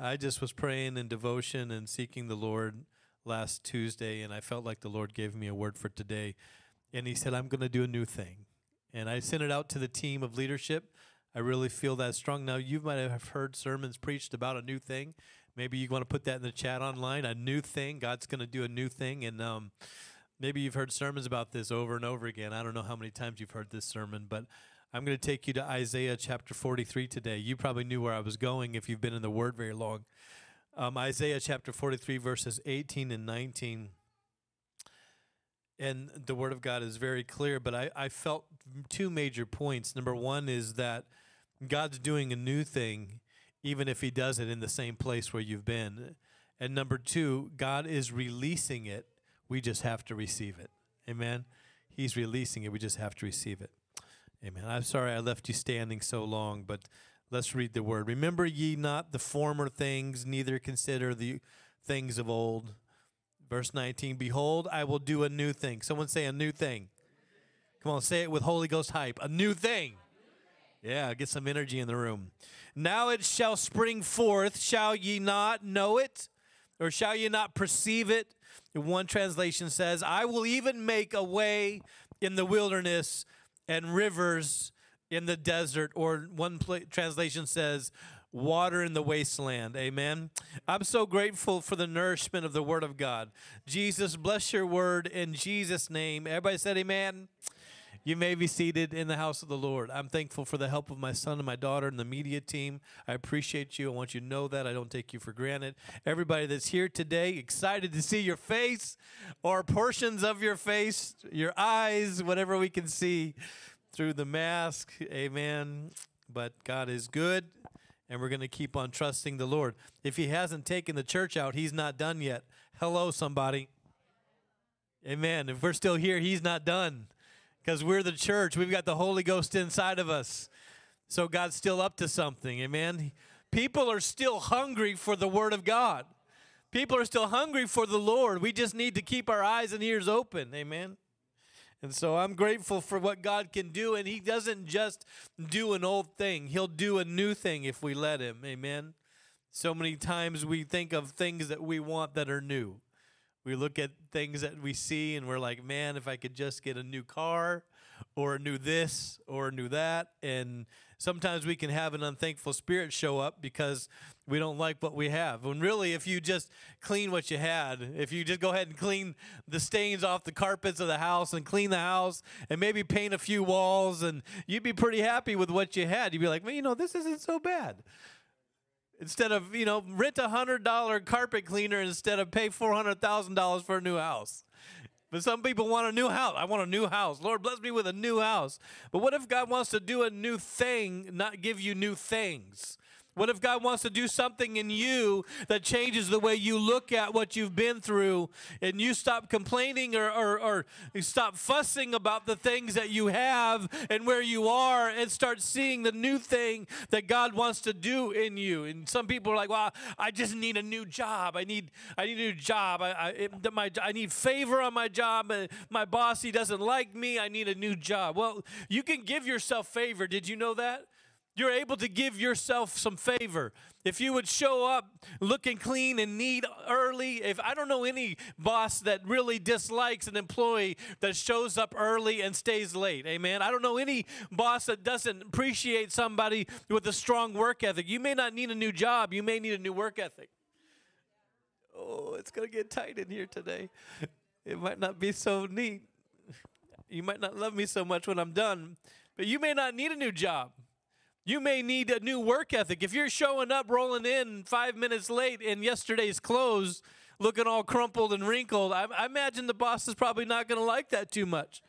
I just was praying in devotion and seeking the Lord last Tuesday, and I felt like the Lord gave me a word for today. And he said, I'm going to do a new thing. And I sent it out to the team of leadership. I really feel that strong. Now, you might have heard sermons preached about a new thing. Maybe you want to put that in the chat online, a new thing. God's going to do a new thing. And maybe you've heard sermons about this over and over again. I don't know how many times you've heard this sermon, but I'm going to take you to Isaiah chapter 43 today. You probably knew where I was going if you've been in the Word very long. Isaiah chapter 43, verses 18 and 19. And the Word of God is very clear, but I felt two major points. Number one is that God's doing a new thing, even if he does it in the same place where you've been. And number two, God is releasing it. We just have to receive it. Amen? He's releasing it. We just have to receive it. Amen. I'm sorry I left you standing so long, but let's read the Word. Remember ye not the former things, neither consider the things of old. Verse 19, behold, I will do a new thing. Someone say a new thing. Come on, say it with Holy Ghost hype. A new thing. Yeah, get some energy in the room. Now it shall spring forth. Shall ye not know it? Or shall ye not perceive it? One translation says, I will even make a way in the wilderness and rivers in the desert. Or one translation says, water in the wasteland. Amen. I'm so grateful for the nourishment of the Word of God. Jesus, bless your Word in Jesus' name. Everybody said amen. You may be seated in the house of the Lord. I'm thankful for the help of my son and my daughter and the media team. I appreciate you. I want you to know that. I don't take you for granted. Everybody that's here today, excited to see your face or portions of your face, your eyes, whatever we can see through the mask. Amen. But God is good. And we're going to keep on trusting the Lord. If he hasn't taken the church out, he's not done yet. Hello, somebody. Amen. If we're still here, he's not done. Because we're the church. We've got the Holy Ghost inside of us. So God's still up to something. Amen. People are still hungry for the Word of God. People are still hungry for the Lord. We just need to keep our eyes and ears open. Amen. And so I'm grateful for what God can do, and he doesn't just do an old thing. He'll do a new thing if we let him, amen? So many times we think of things that we want that are new. We look at things that we see, and we're like, man, if I could just get a new car or a new this or a new that. And sometimes we can have an unthankful spirit show up because we don't like what we have. When really, if you just clean what you had, if you just go ahead and clean the stains off the carpets of the house and clean the house and maybe paint a few walls, and you'd be pretty happy with what you had. You'd be like, well, you know, this isn't so bad. Instead of, you know, rent a $100 carpet cleaner instead of pay $400,000 for a new house. But some people want a new house. I want a new house. Lord, bless me with a new house. But what if God wants to do a new thing, not give you new things? What if God wants to do something in you that changes the way you look at what you've been through, and you stop complaining or you stop fussing about the things that you have and where you are, and start seeing the new thing that God wants to do in you? And some people are like, well, I just need a new job. I need a new job. I need favor on my job. My boss, he doesn't like me. I need a new job. Well, you can give yourself favor. Did you know that? You're able to give yourself some favor. If you would show up looking clean and neat early, if I don't know any boss that really dislikes an employee that shows up early and stays late, amen? I don't know any boss that doesn't appreciate somebody with a strong work ethic. You may not need a new job. You may need a new work ethic. Oh, it's going to get tight in here today. It might not be so neat. You might not love me so much when I'm done, but you may not need a new job. You may need a new work ethic. If you're showing up, rolling in 5 minutes late in yesterday's clothes, looking all crumpled and wrinkled, I imagine the boss is probably not going to like that too much.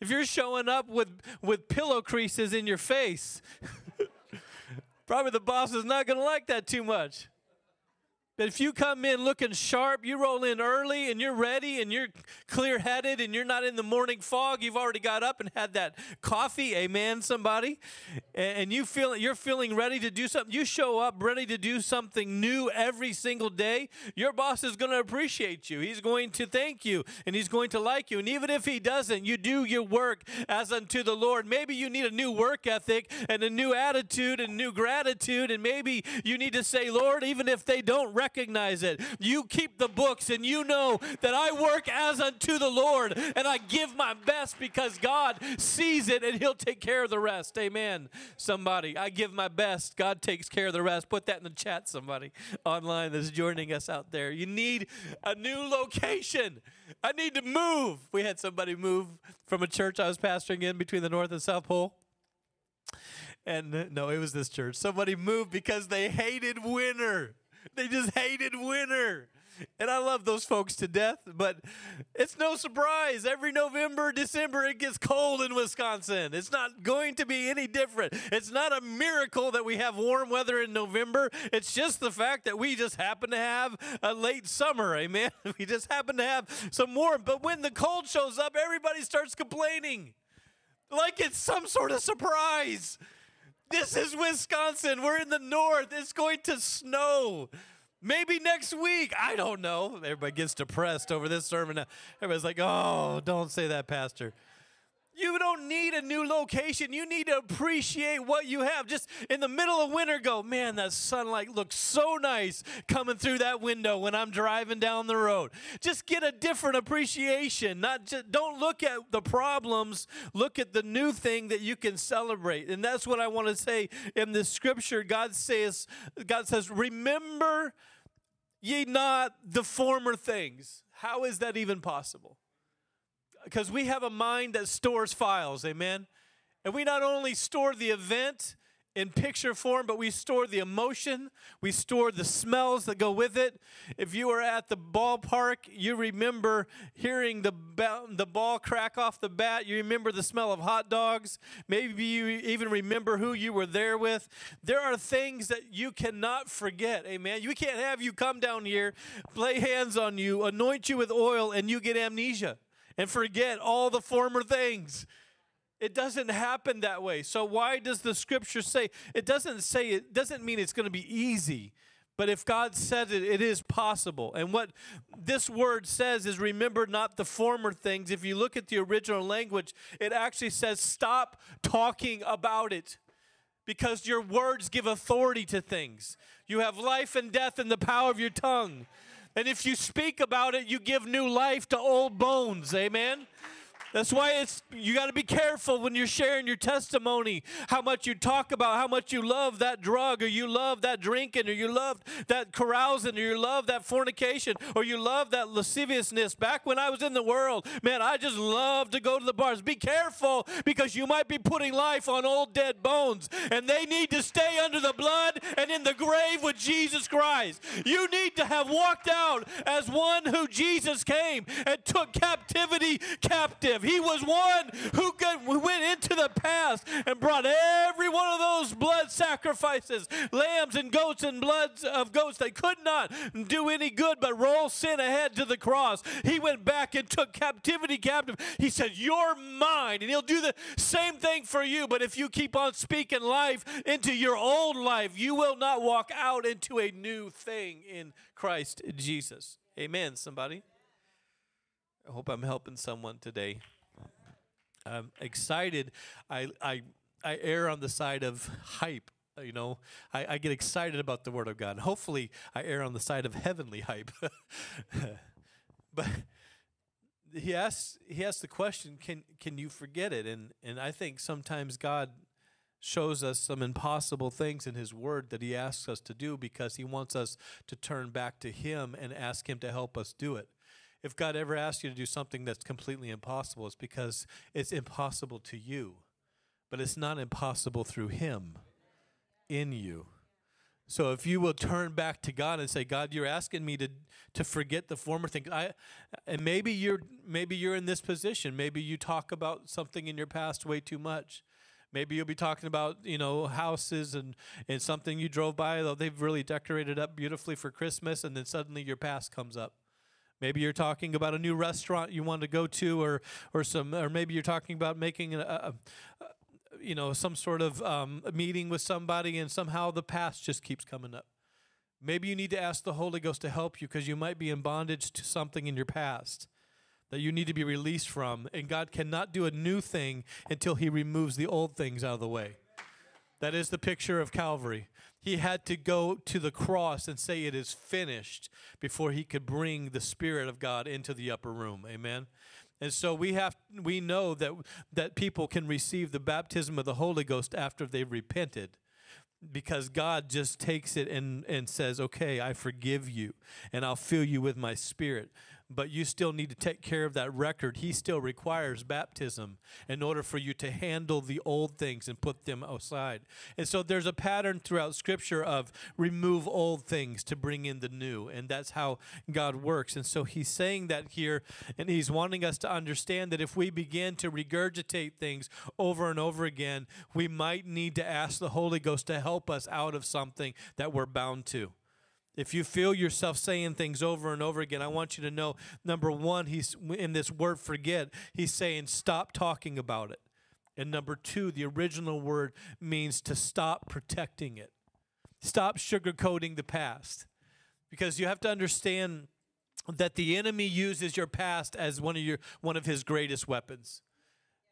If you're showing up with pillow creases in your face, probably the boss is not going to like that too much. But if you come in looking sharp, you roll in early and you're ready and you're clear-headed and you're not in the morning fog, you've already got up and had that coffee, amen, somebody, and you feel, you're feeling ready to do something, you show up ready to do something new every single day, your boss is going to appreciate you. He's going to thank you and he's going to like you. And even if he doesn't, you do your work as unto the Lord. Maybe you need a new work ethic and a new attitude and new gratitude, and maybe you need to say, Lord, even if they don't recognize it, you keep the books and you know that I work as unto the Lord and I give my best because God sees it and he'll take care of the rest. Amen. Somebody, I give my best. God takes care of the rest. Put that in the chat, somebody online that's joining us out there. You need a new location. I need to move. We had somebody move from a church I was pastoring in between the North and South Pole. And no, it was this church. Somebody moved because they hated winter. They just hated winter. And I love those folks to death, but it's no surprise. Every November, December, it gets cold in Wisconsin. It's not going to be any different. It's not a miracle that we have warm weather in November. It's just the fact that we just happen to have a late summer, amen? We just happen to have some warm. But when the cold shows up, everybody starts complaining like it's some sort of surprise. This is Wisconsin. We're in the north. It's going to snow. Maybe next week. I don't know. Everybody gets depressed over this sermon. Everybody's like, oh, don't say that, Pastor. You don't need a new location. You need to appreciate what you have. Just in the middle of winter, go, man, that sunlight looks so nice coming through that window when I'm driving down the road. Just get a different appreciation. Not just, don't look at the problems. Look at the new thing that you can celebrate. And that's what I want to say in this scripture. God says, remember ye not the former things. How is that even possible? Because we have a mind that stores files, amen? And we not only store the event in picture form, but we store the emotion, we store the smells that go with it. If you were at the ballpark, you remember hearing the ball crack off the bat. You remember the smell of hot dogs. Maybe you even remember who you were there with. There are things that you cannot forget, amen? You can't have you come down here, lay hands on you, anoint you with oil, and you get amnesia and forget all the former things. It doesn't happen that way. So why does the scripture say, it doesn't mean it's going to be easy, but if God said it, it is possible. And what this word says is remember not the former things. If you look at the original language, it actually says stop talking about it, because your words give authority to things. You have life and death in the power of your tongue. And if you speak about it, you give new life to old bones, amen? That's why you got to be careful when you're sharing your testimony, how much you talk about, how much you love that drug, or you love that drinking, or you love that carousing, or you love that fornication, or you love that lasciviousness. Back when I was in the world, man, I just loved to go to the bars. Be careful, because you might be putting life on old dead bones, and they need to stay under the blood and in the grave with Jesus Christ. You need to have walked out as one who Jesus came and took captivity captive. He was one who went into the past and brought every one of those blood sacrifices, lambs and goats and bloods of goats. They could not do any good but roll sin ahead to the cross. He went back and took captivity captive. He said, you're mine. And he'll do the same thing for you. But if you keep on speaking life into your old life, you will not walk out into a new thing in Christ Jesus. Amen, somebody. I hope I'm helping someone today. I'm excited. I err on the side of hype, you know. I get excited about the Word of God. Hopefully, I err on the side of heavenly hype. But he asked the question, can you forget it? And I think sometimes God shows us some impossible things in his word that he asks us to do because he wants us to turn back to him and ask him to help us do it. If God ever asks you to do something that's completely impossible, it's because it's impossible to you, but it's not impossible through him in you. So if you will turn back to God and say, God, you're asking me to forget the former things. And maybe you're in this position. Maybe you talk about something in your past way too much. Maybe you'll be talking about, you know, houses and something you drove by. They've really decorated up beautifully for Christmas, and then suddenly your past comes up. Maybe you're talking about a new restaurant you want to go to, or maybe you're talking about making some sort of meeting with somebody, and somehow the past just keeps coming up. Maybe you need to ask the Holy Ghost to help you because you might be in bondage to something in your past that you need to be released from. And God cannot do a new thing until he removes the old things out of the way. That is the picture of Calvary. He had to go to the cross and say it is finished before he could bring the Spirit of God into the upper room. Amen. And so we know that people can receive the baptism of the Holy Ghost after they've repented, because God just takes it and says, okay, I forgive you, and I'll fill you with my Spirit. But you still need to take care of that record. He still requires baptism in order for you to handle the old things and put them aside. And so there's a pattern throughout Scripture of remove old things to bring in the new, and that's how God works. And so he's saying that here, and he's wanting us to understand that if we begin to regurgitate things over and over again, we might need to ask the Holy Ghost to help us out of something that we're bound to. If you feel yourself saying things over and over again, I want you to know, number one, he's in this word forget, he's saying stop talking about it. And number two, the original word means to stop protecting it. Stop sugarcoating the past. Because you have to understand that the enemy uses your past as one of his greatest weapons.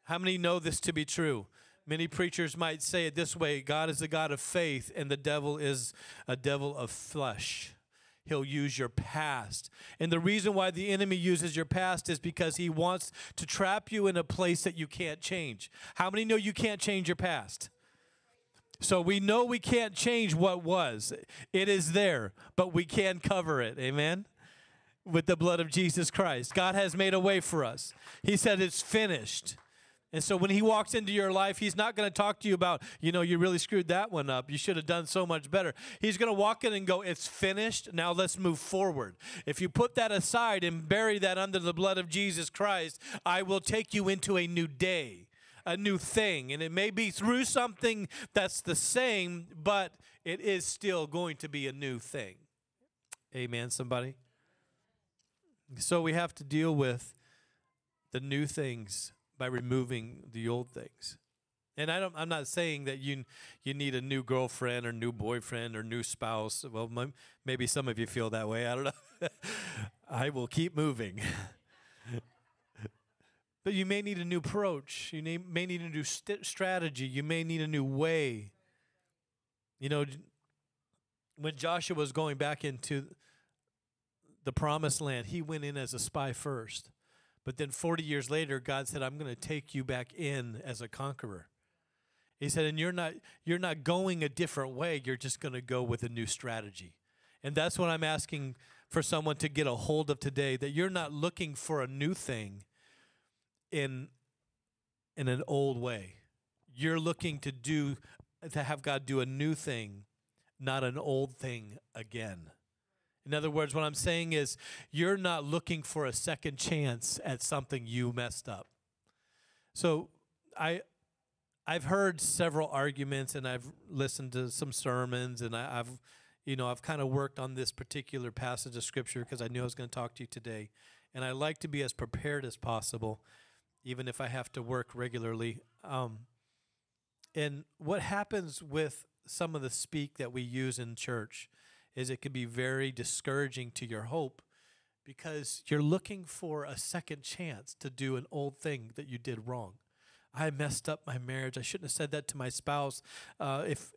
How many know this to be true? Many preachers might say it this way: God is the God of faith, and the devil is a devil of flesh. He'll use your past. And the reason why the enemy uses your past is because he wants to trap you in a place that you can't change. How many know you can't change your past? So we know we can't change what was. It is there, but we can cover it. Amen? With the blood of Jesus Christ. God has made a way for us. He said it's finished. And so when he walks into your life, he's not going to talk to you about, you know, you really screwed that one up. You should have done so much better. He's going to walk in and go, it's finished. Now let's move forward. If you put that aside and bury that under the blood of Jesus Christ, I will take you into a new day, a new thing. And it may be through something that's the same, but it is still going to be a new thing. Amen, somebody? So we have to deal with the new things by removing the old things. And I'm not saying that you need a new girlfriend or new boyfriend or new spouse. Well, maybe some of you feel that way. I don't know. I will keep moving. But you may need a new approach. You may need a new strategy. You may need a new way. You know, when Joshua was going back into the promised land, he went in as a spy first. But then 40 years later, God said, I'm going to take you back in as a conqueror. He said, and you're not going a different way. You're just going to go with a new strategy. And that's what I'm asking for someone to get a hold of today, that you're not looking for a new thing in an old way. You're looking to have God do a new thing, not an old thing again. In other words, what I'm saying is you're not looking for a second chance at something you messed up. So I've heard several arguments, and I've listened to some sermons, and I've kind of worked on this particular passage of Scripture because I knew I was going to talk to you today. And I like to be as prepared as possible, even if I have to work regularly. And what happens with some of the speak that we use in church is it can be very discouraging to your hope, because you're looking for a second chance to do an old thing that you did wrong. I messed up my marriage. I shouldn't have said that to my spouse. If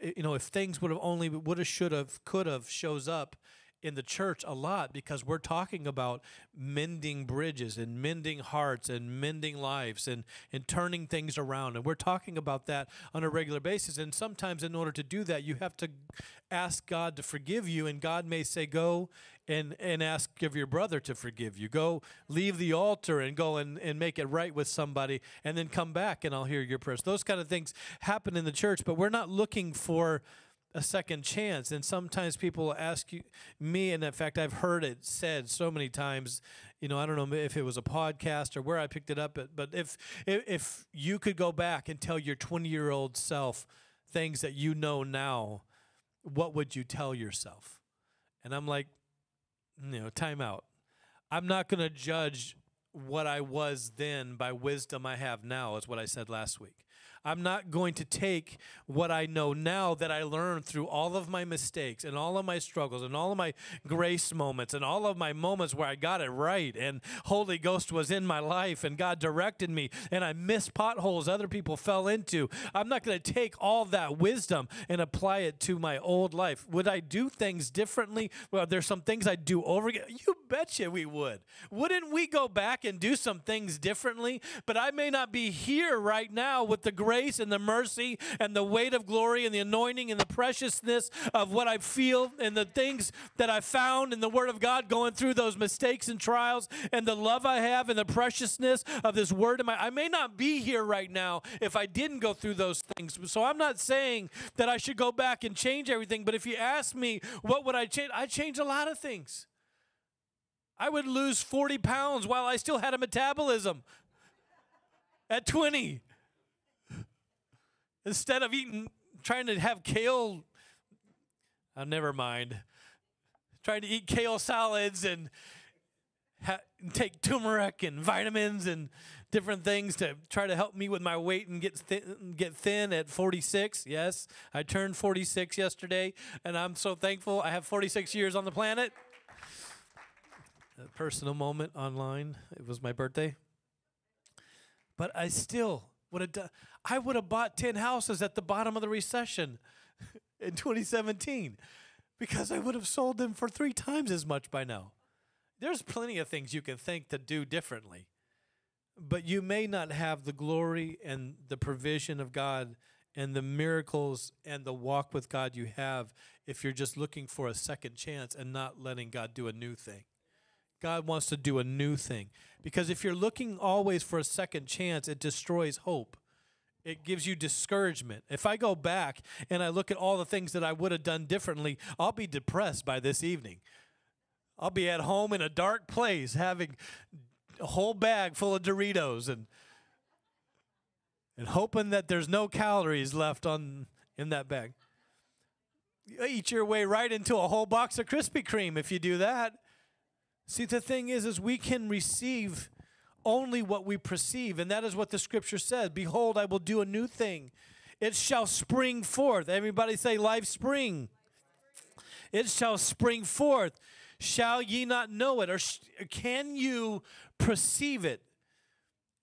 things would have only woulda, shoulda, coulda shows up in the church a lot, because we're talking about mending bridges and mending hearts and mending lives and turning things around. And we're talking about that on a regular basis. And sometimes in order to do that, you have to ask God to forgive you. And God may say, go and ask of your brother to forgive you. Go leave the altar and go and make it right with somebody, and then come back and I'll hear your prayers. Those kind of things happen in the church, but we're not looking for a second chance. And sometimes people ask me, and in fact, I've heard it said so many times, you know, I don't know if it was a podcast or where I picked it up, but if you could go back and tell your 20-year-old self things that you know now, what would you tell yourself? And I'm like, you know, time out. I'm not going to judge what I was then by wisdom I have now, is what I said last week. I'm not going to take what I know now that I learned through all of my mistakes and all of my struggles and all of my grace moments and all of my moments where I got it right and Holy Ghost was in my life and God directed me and I missed potholes other people fell into. I'm not going to take all that wisdom and apply it to my old life. Would I do things differently? Well, there's some things I'd do over again. You betcha we would. Wouldn't we go back and do some things differently? But I may not be here right now with the grace and the mercy and the weight of glory and the anointing and the preciousness of what I feel and the things that I found in the Word of God going through those mistakes and trials and the love I have and the preciousness of this Word. I may not be here right now if I didn't go through those things. So I'm not saying that I should go back and change everything, but if you ask me what would I change, I'd change a lot of things. I would lose 40 pounds while I still had a metabolism at 20. Instead of trying to have kale, never mind, trying to eat kale salads and take turmeric and vitamins and different things to try to help me with my weight and get thin at 46. Yes, I turned 46 yesterday, and I'm so thankful I have 46 years on the planet. A personal moment online. It was my birthday. But I still... I would have bought 10 houses at the bottom of the recession in 2017 because I would have sold them for 3 times as much by now. There's plenty of things you can think to do differently, but you may not have the glory and the provision of God and the miracles and the walk with God you have if you're just looking for a second chance and not letting God do a new thing. God wants to do a new thing. Because if you're looking always for a second chance, it destroys hope. It gives you discouragement. If I go back and I look at all the things that I would have done differently, I'll be depressed by this evening. I'll be at home in a dark place having a whole bag full of Doritos and hoping that there's no calories left in that bag. You eat your way right into a whole box of Krispy Kreme if you do that. See, the thing is we can receive only what we perceive, and that is what the Scripture says. Behold, I will do a new thing. It shall spring forth. Everybody say, life spring. It shall spring forth. Shall ye not know it, or can you perceive it?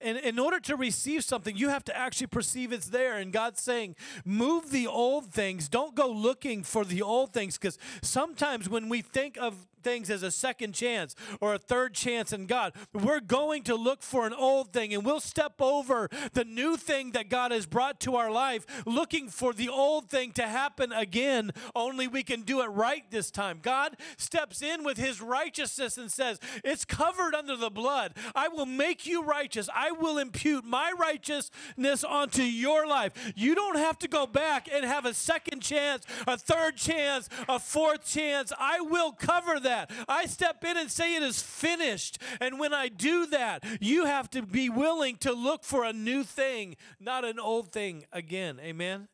And in order to receive something, you have to actually perceive it's there. And God's saying, move the old things. Don't go looking for the old things. Because sometimes when we think of things as a second chance or a third chance in God, we're going to look for an old thing. And we'll step over the new thing that God has brought to our life, looking for the old thing to happen again. Only we can do it right this time. God steps in with his righteousness and says, it's covered under the blood. I will make you righteous. I will impute my righteousness onto your life. You don't have to go back and have a second chance, a third chance, a fourth chance. I will cover that. I step in and say it is finished. And when I do that, you have to be willing to look for a new thing, not an old thing again. Amen?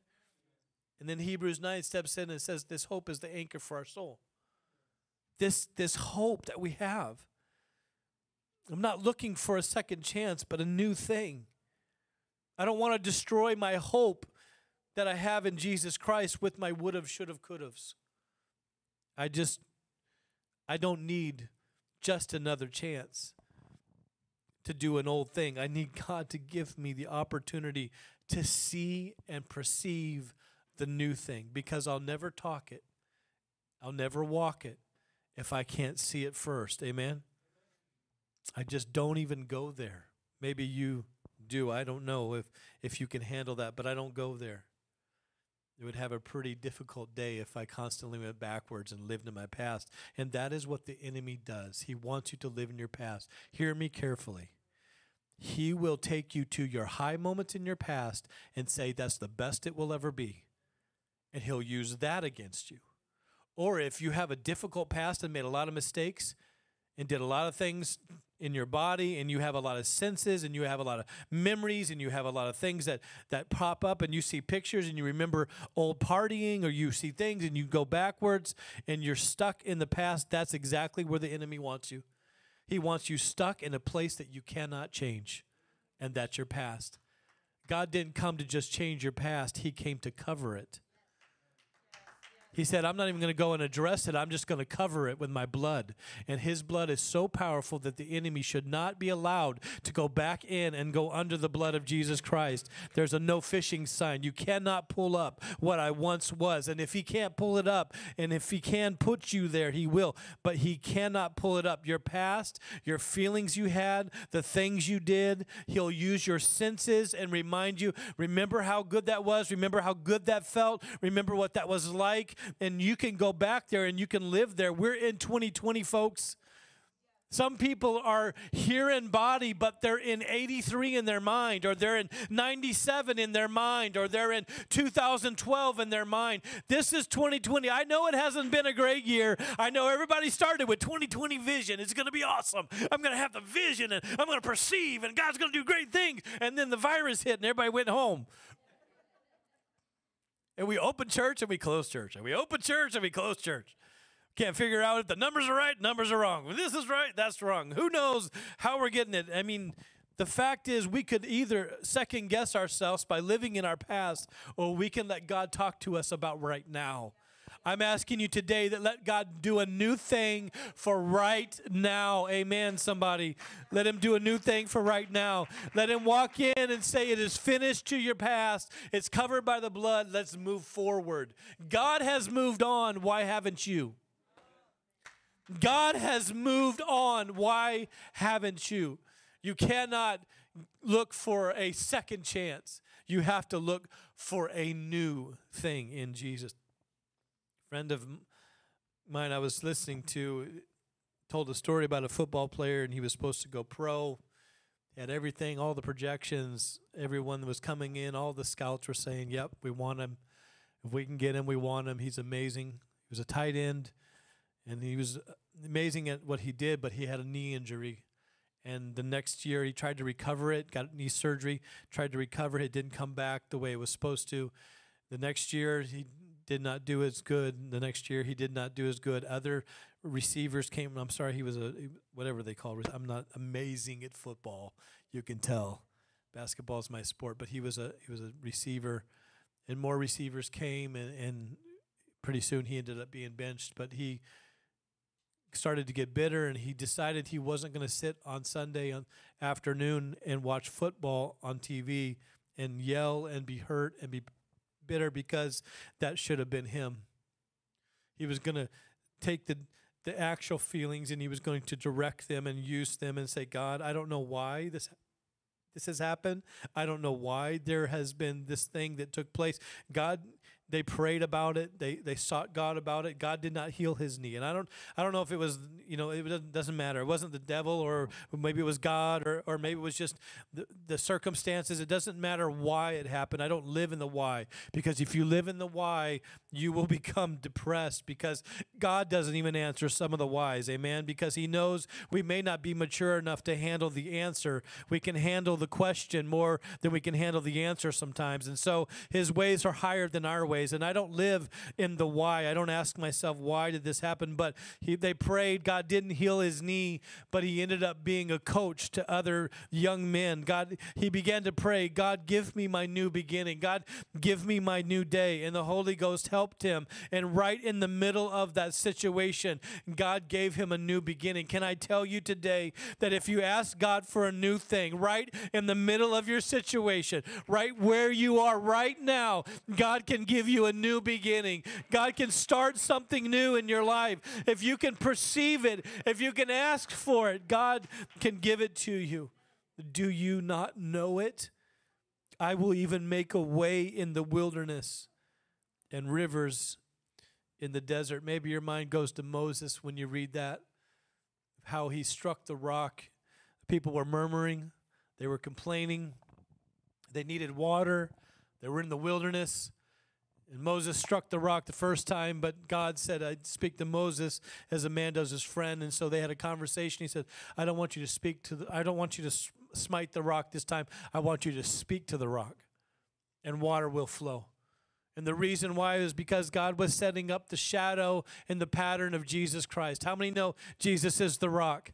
And then Hebrews 9 steps in and says this hope is the anchor for our soul. This hope that we have. I'm not looking for a second chance, but a new thing. I don't want to destroy my hope that I have in Jesus Christ with my would have, should have, could haves. I don't need just another chance to do an old thing. I need God to give me the opportunity to see and perceive the new thing, because I'll never talk it. I'll never walk it if I can't see it first. Amen? I just don't even go there. Maybe you do. I don't know if you can handle that, but I don't go there. It would have a pretty difficult day if I constantly went backwards and lived in my past. And that is what the enemy does. He wants you to live in your past. Hear me carefully. He will take you to your high moments in your past and say that's the best it will ever be. and he'll use that against you. Or if you have a difficult past and made a lot of mistakes and did a lot of things in your body, and you have a lot of senses, and you have a lot of memories, and you have a lot of things that pop up, and you see pictures, and you remember old partying, or you see things, and you go backwards, and you're stuck in the past, that's exactly where the enemy wants you. He wants you stuck in a place that you cannot change, and that's your past. God didn't come to just change your past. He came to cover it. He said, I'm not even going to go and address it. I'm just going to cover it with my blood. And his blood is so powerful that the enemy should not be allowed to go back in and go under the blood of Jesus Christ. There's a no fishing sign. You cannot pull up what I once was. And if he can't pull it up, and if he can put you there, he will. But he cannot pull it up. Your past, your feelings you had, the things you did, he'll use your senses and remind you, remember how good that was, remember how good that felt, remember what that was like. And you can go back there and you can live there. We're in 2020, folks. Some people are here in body, but they're in 83 in their mind, or they're in 97 in their mind, or they're in 2012 in their mind. This is 2020. I know it hasn't been a great year. I know everybody started with 2020 vision. It's going to be awesome. I'm going to have the vision, and I'm going to perceive, and God's going to do great things. And then the virus hit, and everybody went home. And we open church and we close church. And we open church and we close church. Can't figure out if the numbers are right, numbers are wrong. If this is right, that's wrong. Who knows how we're getting it? I mean, the fact is we could either second guess ourselves by living in our past, or we can let God talk to us about right now. I'm asking you today that let God do a new thing for right now. Amen, somebody. Let him do a new thing for right now. Let him walk in and say, it is finished to your past. It's covered by the blood. Let's move forward. God has moved on. Why haven't you? God has moved on. Why haven't you? You cannot look for a second chance. You have to look for a new thing in Jesus. Friend of mine I was listening to told a story about a football player, and he was supposed to go pro. He had everything, all the projections, everyone that was coming in, all the scouts were saying, yep, we want him. If we can get him, we want him. He's amazing. He was a tight end, and he was amazing at what he did, but he had a knee injury. And the next year he tried to recover it, got knee surgery, tried to recover it, didn't come back the way it was supposed to. The next year he did not do as good. The next year, he did not do as good. Other receivers came. I'm sorry, he was a whatever they call. I'm not amazing at football. You can tell. Basketball is my sport, but he was a receiver, and more receivers came, and pretty soon he ended up being benched. But he started to get bitter, and he decided he wasn't going to sit on Sunday afternoon and watch football on TV and yell and be hurt and be bitter, because that should have been him. He was going to take the actual feelings, and he was going to direct them and use them and say, God, I don't know why this has happened. I don't know why there has been this thing that took place. God, they prayed about it. They sought God about it. God did not heal his knee. And I don't know if it was, it doesn't matter. It wasn't the devil, or maybe it was God, or maybe it was just the circumstances. It doesn't matter why it happened. I don't live in the why, because if you live in the why, you will become depressed, because God doesn't even answer some of the whys, amen, because he knows we may not be mature enough to handle the answer. We can handle the question more than we can handle the answer sometimes. And so his ways are higher than our ways. And I don't live in the why. I don't ask myself, why did this happen? But they prayed. God didn't heal his knee, but he ended up being a coach to other young men. He began to pray, God, give me my new beginning. God, give me my new day. And the Holy Ghost helped him. And right in the middle of that situation, God gave him a new beginning. Can I tell you today that if you ask God for a new thing, right in the middle of your situation, right where you are right now, God can give you a new beginning. God can start something new in your life. If you can perceive it, if you can ask for it, God can give it to you. Do you not know it? I will even make a way in the wilderness and rivers in the desert. Maybe your mind goes to Moses when you read that, how he struck the rock. People were murmuring. They were complaining. They needed water. They were in the wilderness. And Moses struck the rock the first time, but God said, I'd speak to Moses as a man does his friend. And so they had a conversation. He said, I don't want you to speak to the, I don't want you to smite the rock this time. I want you to speak to the rock, and water will flow. And the reason why is because God was setting up the shadow and the pattern of Jesus Christ. How many know Jesus is the rock?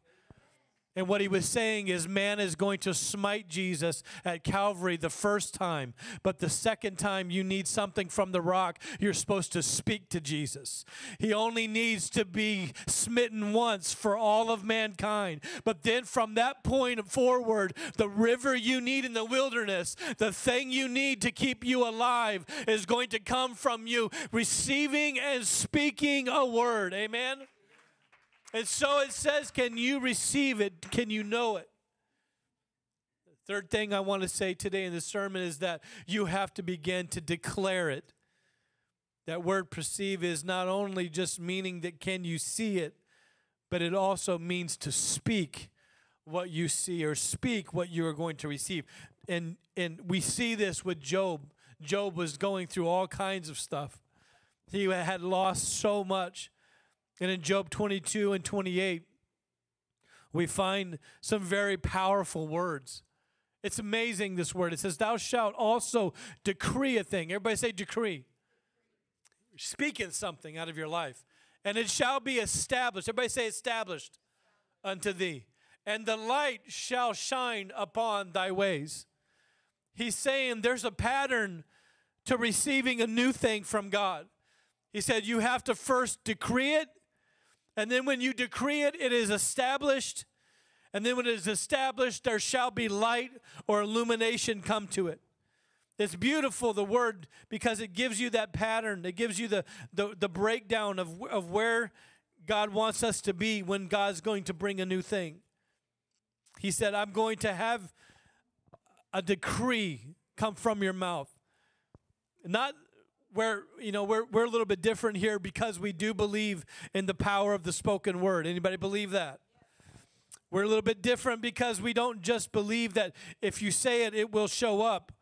And what he was saying is man is going to smite Jesus at Calvary the first time. But the second time you need something from the rock, you're supposed to speak to Jesus. He only needs to be smitten once for all of mankind. But then from that point forward, the river you need in the wilderness, the thing you need to keep you alive is going to come from you receiving and speaking a word. Amen? And so it says, can you receive it? Can you know it? The third thing I want to say today in the sermon is that you have to begin to declare it. That word perceive is not only just meaning that can you see it, but it also means to speak what you see or speak what you are going to receive. And we see this with Job. Job was going through all kinds of stuff. He had lost so much. And in Job 22 and 28, we find some very powerful words. It's amazing, this word. It says, thou shalt also decree a thing. Everybody say decree. You're speaking something out of your life. And it shall be established. Everybody say established unto thee. And the light shall shine upon thy ways. He's saying there's a pattern to receiving a new thing from God. He said you have to first decree it. And then when you decree it, it is established. And then when it is established, there shall be light or illumination come to it. It's beautiful, the word, because it gives you that pattern. It gives you the breakdown of where God wants us to be when God's going to bring a new thing. He said, I'm going to have a decree come from your mouth. Not... We're a little bit different here because we do believe in the power of the spoken word. Anybody believe that? We're a little bit different because we don't just believe that if you say it, it will show up.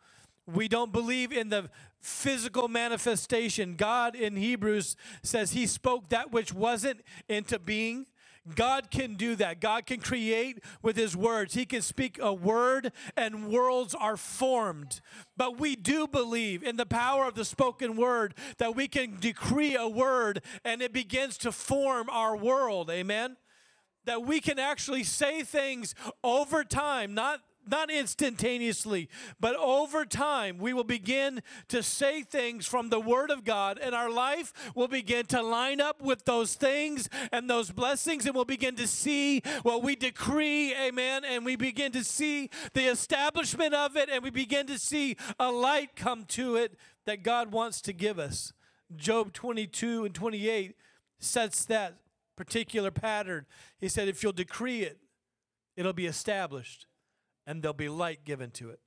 We don't believe in the physical manifestation. God in Hebrews says he spoke that which wasn't into being. God can do that. God can create with his words. He can speak a word and worlds are formed. But we do believe in the power of the spoken word that we can decree a word and it begins to form our world. Amen? That we can actually say things over time, not instantaneously, but over time we will begin to say things from the Word of God and our life will begin to line up with those things and those blessings and we'll begin to see what we decree, amen, and we begin to see the establishment of it and we begin to see a light come to it that God wants to give us. Job 22 and 28 sets that particular pattern. He said, if you'll decree it, it'll be established. And there'll be light given to it.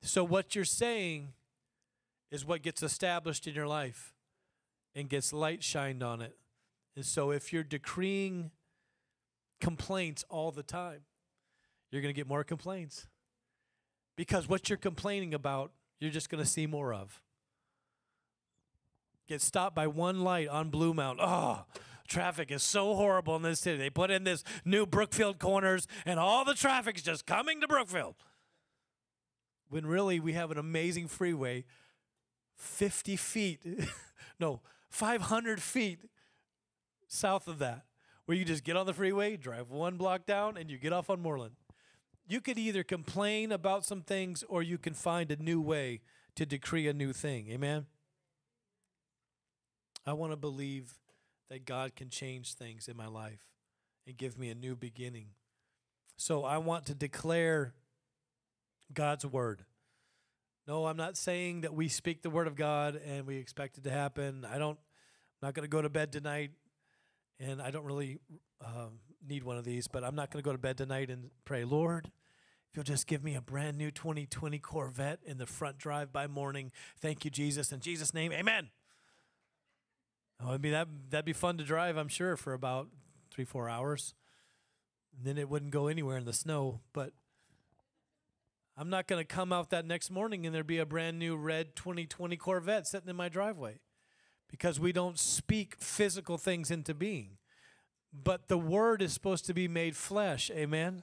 So what you're saying is what gets established in your life and gets light shined on it. And so if you're decreeing complaints all the time, you're going to get more complaints. Because what you're complaining about, you're just going to see more of. Get stopped by one light on Blue Mountain. Oh, traffic is so horrible in this city. They put in this new Brookfield corners, and all the traffic's just coming to Brookfield. When really we have an amazing freeway, 500 feet south of that, where you just get on the freeway, drive one block down, and you get off on Moreland. You could either complain about some things or you can find a new way to decree a new thing. Amen? I want to believe that God can change things in my life and give me a new beginning. So I want to declare God's word. No, I'm not saying that we speak the word of God and we expect it to happen. I'm not going to go to bed tonight, and I don't really need one of these, but I'm not going to go to bed tonight and pray, Lord, if you'll just give me a brand new 2020 Corvette in the front drive by morning. Thank you, Jesus. In Jesus' name, amen. Oh, I mean, that'd be fun to drive, I'm sure, for about 3-4 hours. And then it wouldn't go anywhere in the snow, but I'm not going to come out that next morning and there'd be a brand new red 2020 Corvette sitting in my driveway, because we don't speak physical things into being. But the word is supposed to be made flesh, amen?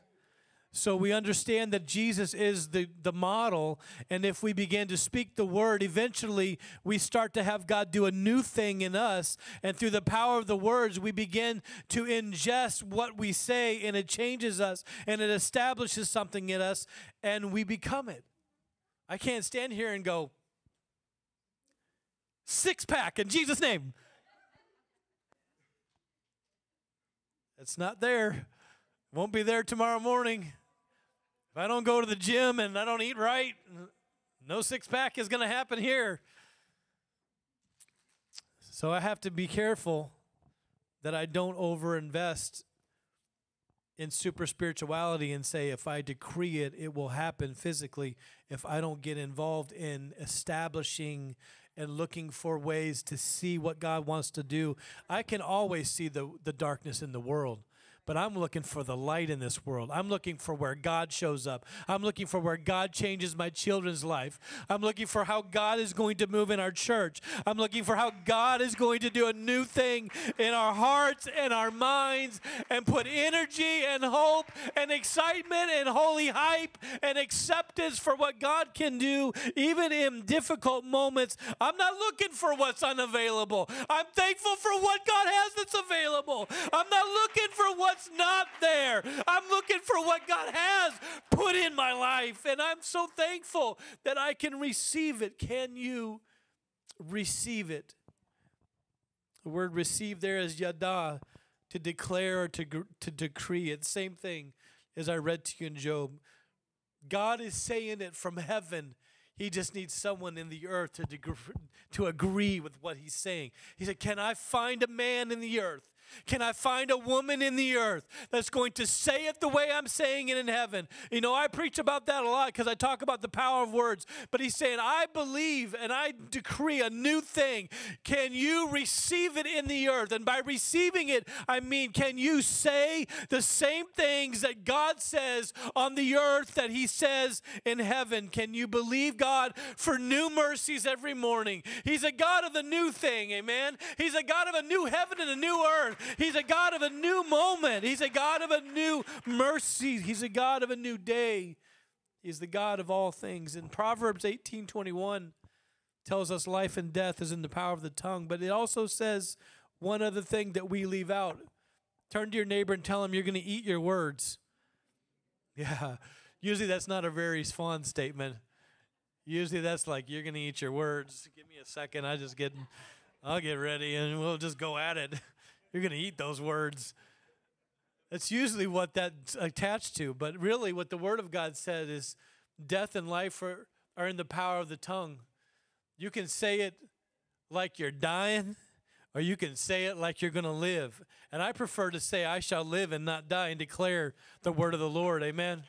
So we understand that Jesus is the model, and if we begin to speak the word, eventually we start to have God do a new thing in us, and through the power of the words, we begin to ingest what we say, and it changes us, and it establishes something in us, and we become it. I can't stand here and go, six-pack in Jesus' name. It's not there. It won't be there tomorrow morning. If I don't go to the gym and I don't eat right, no six-pack is going to happen here. So I have to be careful that I don't overinvest in super spirituality and say, if I decree it, it will happen physically, if I don't get involved in establishing and looking for ways to see what God wants to do. I can always see the darkness in the world, but I'm looking for the light in this world. I'm looking for where God shows up. I'm looking for where God changes my children's life. I'm looking for how God is going to move in our church. I'm looking for how God is going to do a new thing in our hearts and our minds and put energy and hope and excitement and holy hype and acceptance for what God can do, even in difficult moments. I'm not looking for what's unavailable. I'm thankful for what God has that's available. I'm not looking for what's not there. I'm looking for what God has put in my life, and I'm so thankful that I can receive it. Can you receive it? The word receive there is yada, to declare or to decree. It's the same thing as I read to you in Job. God is saying it from heaven. He just needs someone in the earth to agree with what he's saying. He said, can I find a man in the earth? Can I find a woman in the earth that's going to say it the way I'm saying it in heaven? You know, I preach about that a lot because I talk about the power of words. But he's saying, I believe and I decree a new thing. Can you receive it in the earth? And by receiving it, I mean, can you say the same things that God says on the earth that he says in heaven? Can you believe God for new mercies every morning? He's a God of the new thing, amen? He's a God of a new heaven and a new earth. He's a God of a new moment. He's a God of a new mercy. He's a God of a new day. He's the God of all things. And Proverbs 18:21 tells us life and death is in the power of the tongue. But it also says one other thing that we leave out. Turn to your neighbor and tell him you're going to eat your words. Yeah, usually that's not a very fond statement. Usually that's like, you're going to eat your words. Give me a second. I'll get ready and we'll just go at it. You're going to eat those words. That's usually what that's attached to. But really what the Word of God said is death and life are in the power of the tongue. You can say it like you're dying, or you can say it like you're going to live. And I prefer to say, I shall live and not die, and declare the word of the Lord. Amen.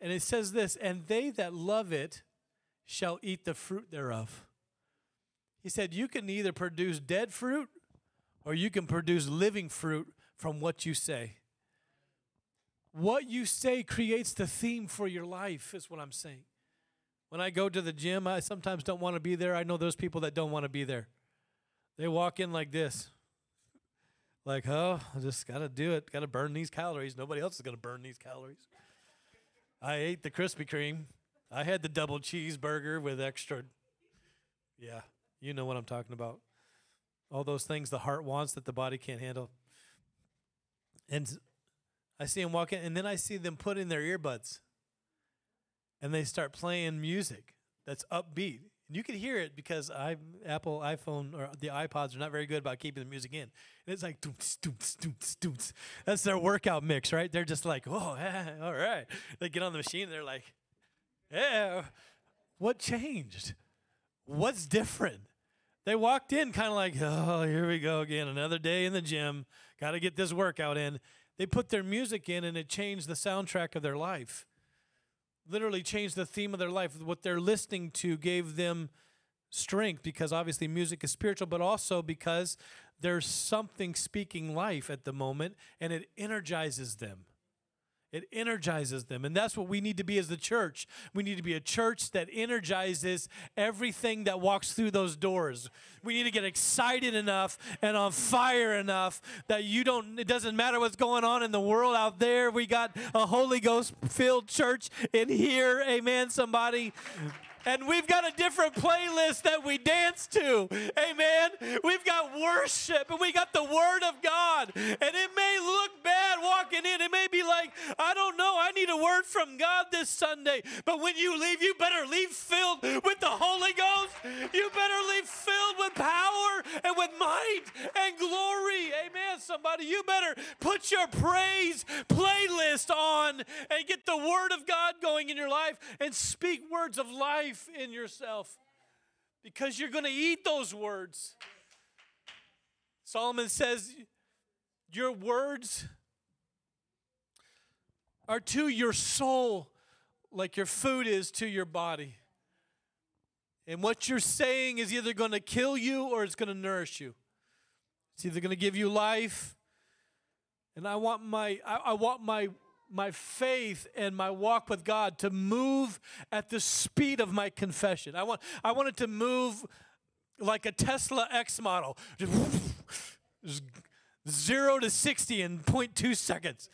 And it says this, and they that love it shall eat the fruit thereof. He said, you can either produce dead fruit, or you can produce living fruit from what you say. What you say creates the theme for your life, is what I'm saying. When I go to the gym, I sometimes don't want to be there. I know those people that don't want to be there. They walk in like this. Like, oh, I just got to do it. Got to burn these calories. Nobody else is going to burn these calories. I ate the Krispy Kreme. I had the double cheeseburger with extra. Yeah, you know what I'm talking about. All those things the heart wants that the body can't handle. And I see them walk in, and then I see them put in their earbuds. And they start playing music that's upbeat. And you can hear it because Apple, iPhone, or the iPods are not very good about keeping the music in. And it's like, doomts, doomts, doomts, doomts. That's their workout mix, right? They're just like, oh, all right. They get on the machine, and they're like, yeah, what changed? What's different? They walked in kind of like, oh, here we go again, another day in the gym, got to get this workout in. They put their music in, and it changed the soundtrack of their life, literally changed the theme of their life. What they're listening to gave them strength, because obviously music is spiritual, but also because there's something speaking life at the moment, and it energizes them. It energizes them. And that's what we need to be as the church. We need to be a church that energizes everything that walks through those doors. We need to get excited enough and on fire enough that it doesn't matter what's going on in the world out there. We got a Holy Ghost-filled church in here. Amen, somebody. And we've got a different playlist that we dance to. Amen. We've got worship and we got the Word of God. And it may look bad walking in. It may be like, I don't know, I need a word from God this Sunday. But when you leave, you better leave filled with the Holy Ghost. You better leave filled with power and with might and glory. Amen, somebody. You better put your praise playlist on and get the Word of God going in your life and speak words of life in yourself, because you're going to eat those words. Solomon says, your words are to your soul like your food is to your body. And what you're saying is either going to kill you or it's going to nourish you. It's either going to give you life. And I want my faith and my walk with God to move at the speed of my confession. I want it to move like a Tesla X model. Just whoosh, 0 to 60 in 0.2 seconds.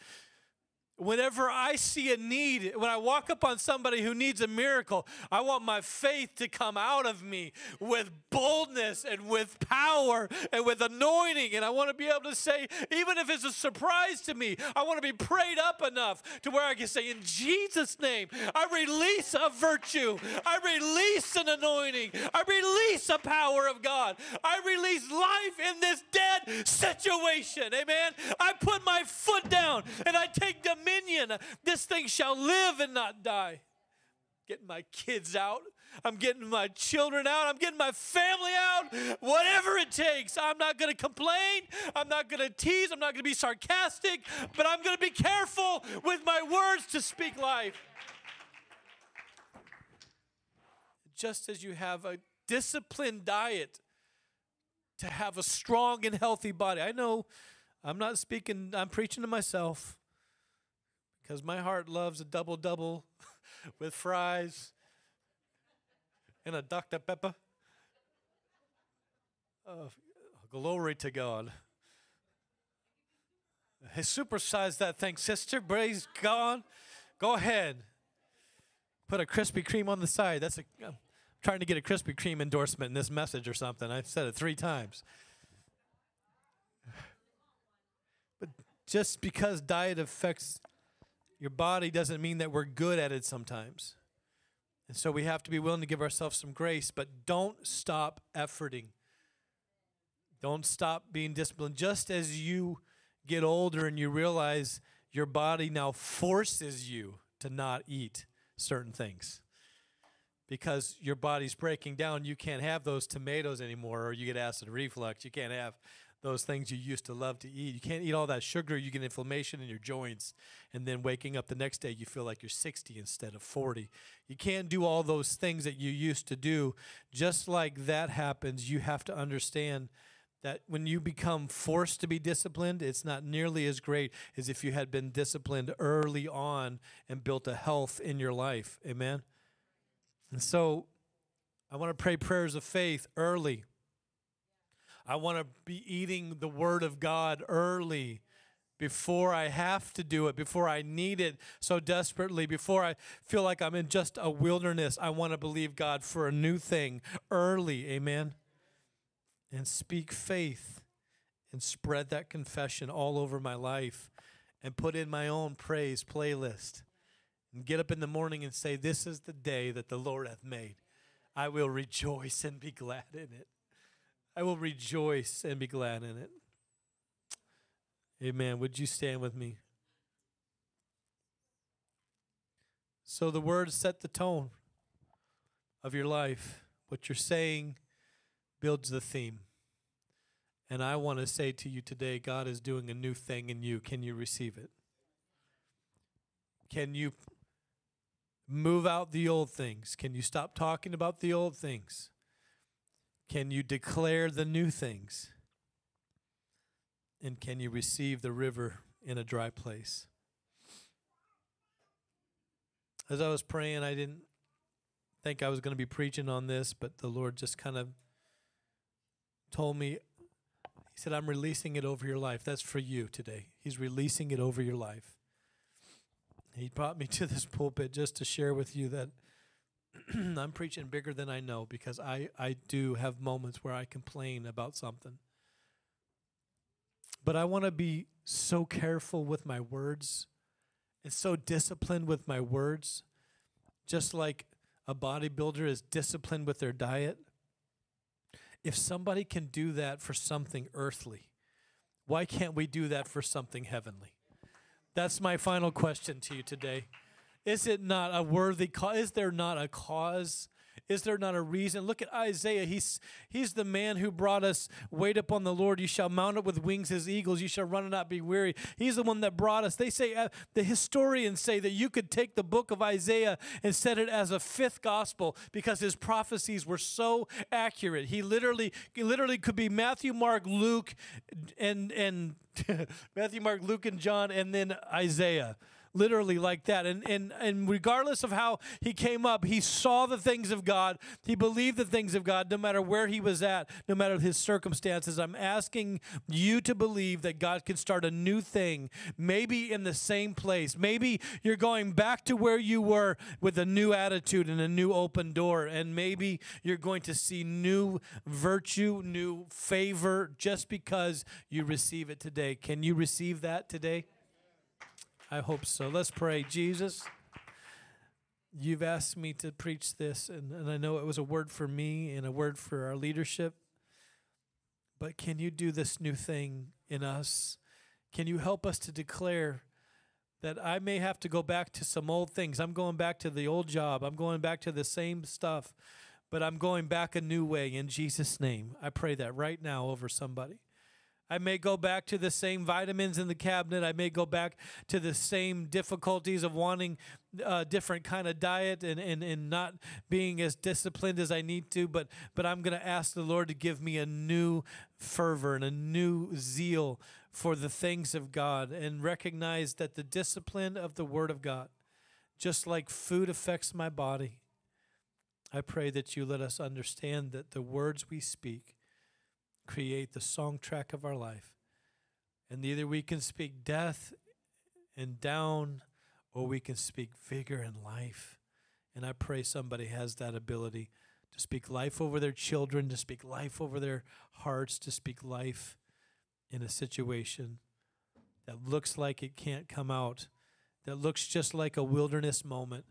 Whenever I see a need, when I walk up on somebody who needs a miracle, I want my faith to come out of me with boldness and with power and with anointing. And I want to be able to say, even if it's a surprise to me, I want to be prayed up enough to where I can say, in Jesus' name, I release a virtue. I release an anointing. I release a power of God. I release life in this dead situation. Amen. I put my foot down and I take dominion. This thing shall live and not die. Getting my kids out. I'm getting my children out. I'm getting my family out. Whatever it takes. I'm not going to complain. I'm not going to tease. I'm not going to be sarcastic. But I'm going to be careful with my words to speak life. Just as you have a disciplined diet to have a strong and healthy body. I know I'm not speaking. I'm preaching to myself. Because my heart loves a double-double with fries and a Dr. Pepper. Oh, glory to God. Hey, supersize that thing, sister. Praise God. Go ahead. Put a Krispy Kreme on the side. I'm trying to get a Krispy Kreme endorsement in this message or something. I've said it 3 times. But just because diet affects your body doesn't mean that we're good at it sometimes. And so we have to be willing to give ourselves some grace, but don't stop efforting. Don't stop being disciplined. Just as you get older and you realize your body now forces you to not eat certain things because your body's breaking down. You can't have those tomatoes anymore, or you get acid reflux. You can't have those things you used to love to eat. You can't eat all that sugar. You get inflammation in your joints. And then waking up the next day, you feel like you're 60 instead of 40. You can't do all those things that you used to do. Just like that happens, you have to understand that when you become forced to be disciplined, it's not nearly as great as if you had been disciplined early on and built a health in your life. Amen? And so I want to pray prayers of faith early. I want to be eating the Word of God early, before I have to do it, before I need it so desperately, before I feel like I'm in just a wilderness. I want to believe God for a new thing early, amen? And speak faith and spread that confession all over my life and put in my own praise playlist and get up in the morning and say, this is the day that the Lord hath made. I will rejoice and be glad in it. I will rejoice and be glad in it. Amen. Would you stand with me? So the words set the tone of your life. What you're saying builds the theme. And I want to say to you today, God is doing a new thing in you. Can you receive it? Can you move out the old things? Can you stop talking about the old things? Can you declare the new things? And can you receive the river in a dry place? As I was praying, I didn't think I was going to be preaching on this, but the Lord just kind of told me, he said, I'm releasing it over your life. That's for you today. He's releasing it over your life. He brought me to this pulpit just to share with you that I'm preaching bigger than I know, because I do have moments where I complain about something. But I want to be so careful with my words and so disciplined with my words, just like a bodybuilder is disciplined with their diet. If somebody can do that for something earthly, why can't we do that for something heavenly? That's my final question to you today. Is it not a worthy cause? Is there not a cause? Is there not a reason? Look at Isaiah. He's the man who brought us, wait upon the Lord. You shall mount up with wings as eagles. You shall run and not be weary. He's the one that brought us. They say, the historians say that you could take the book of Isaiah and set it as a fifth gospel because his prophecies were so accurate. He literally could be Matthew, Mark, Luke, and Matthew, Mark, Luke, and John, and then Isaiah. Literally like that. And regardless of how he came up, he saw the things of God. He believed the things of God, no matter where he was at, no matter his circumstances. I'm asking you to believe that God can start a new thing, maybe in the same place. Maybe you're going back to where you were with a new attitude and a new open door. And maybe you're going to see new virtue, new favor, just because you receive it today. Can you receive that today? I hope so. Let's pray. Jesus, you've asked me to preach this, and I know it was a word for me and a word for our leadership, but can you do this new thing in us? Can you help us to declare that I may have to go back to some old things? I'm going back to the old job. I'm going back to the same stuff, but I'm going back a new way in Jesus' name. I pray that right now over somebody. I may go back to the same vitamins in the cabinet. I may go back to the same difficulties of wanting a different kind of diet and not being as disciplined as I need to. But I'm going to ask the Lord to give me a new fervor and a new zeal for the things of God, and recognize that the discipline of the Word of God, just like food affects my body, I pray that you let us understand that the words we speak create the song track of our life. And either we can speak death and down, or we can speak vigor and life. And I pray somebody has that ability to speak life over their children, to speak life over their hearts, to speak life in a situation that looks like it can't come out, that looks just like a wilderness moment.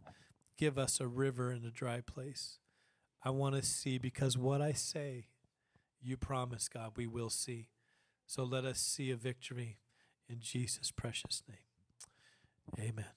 Give us a river in a dry place. I want to see, because what I say, you promise, God, we will see. So let us see a victory in Jesus' precious name. Amen.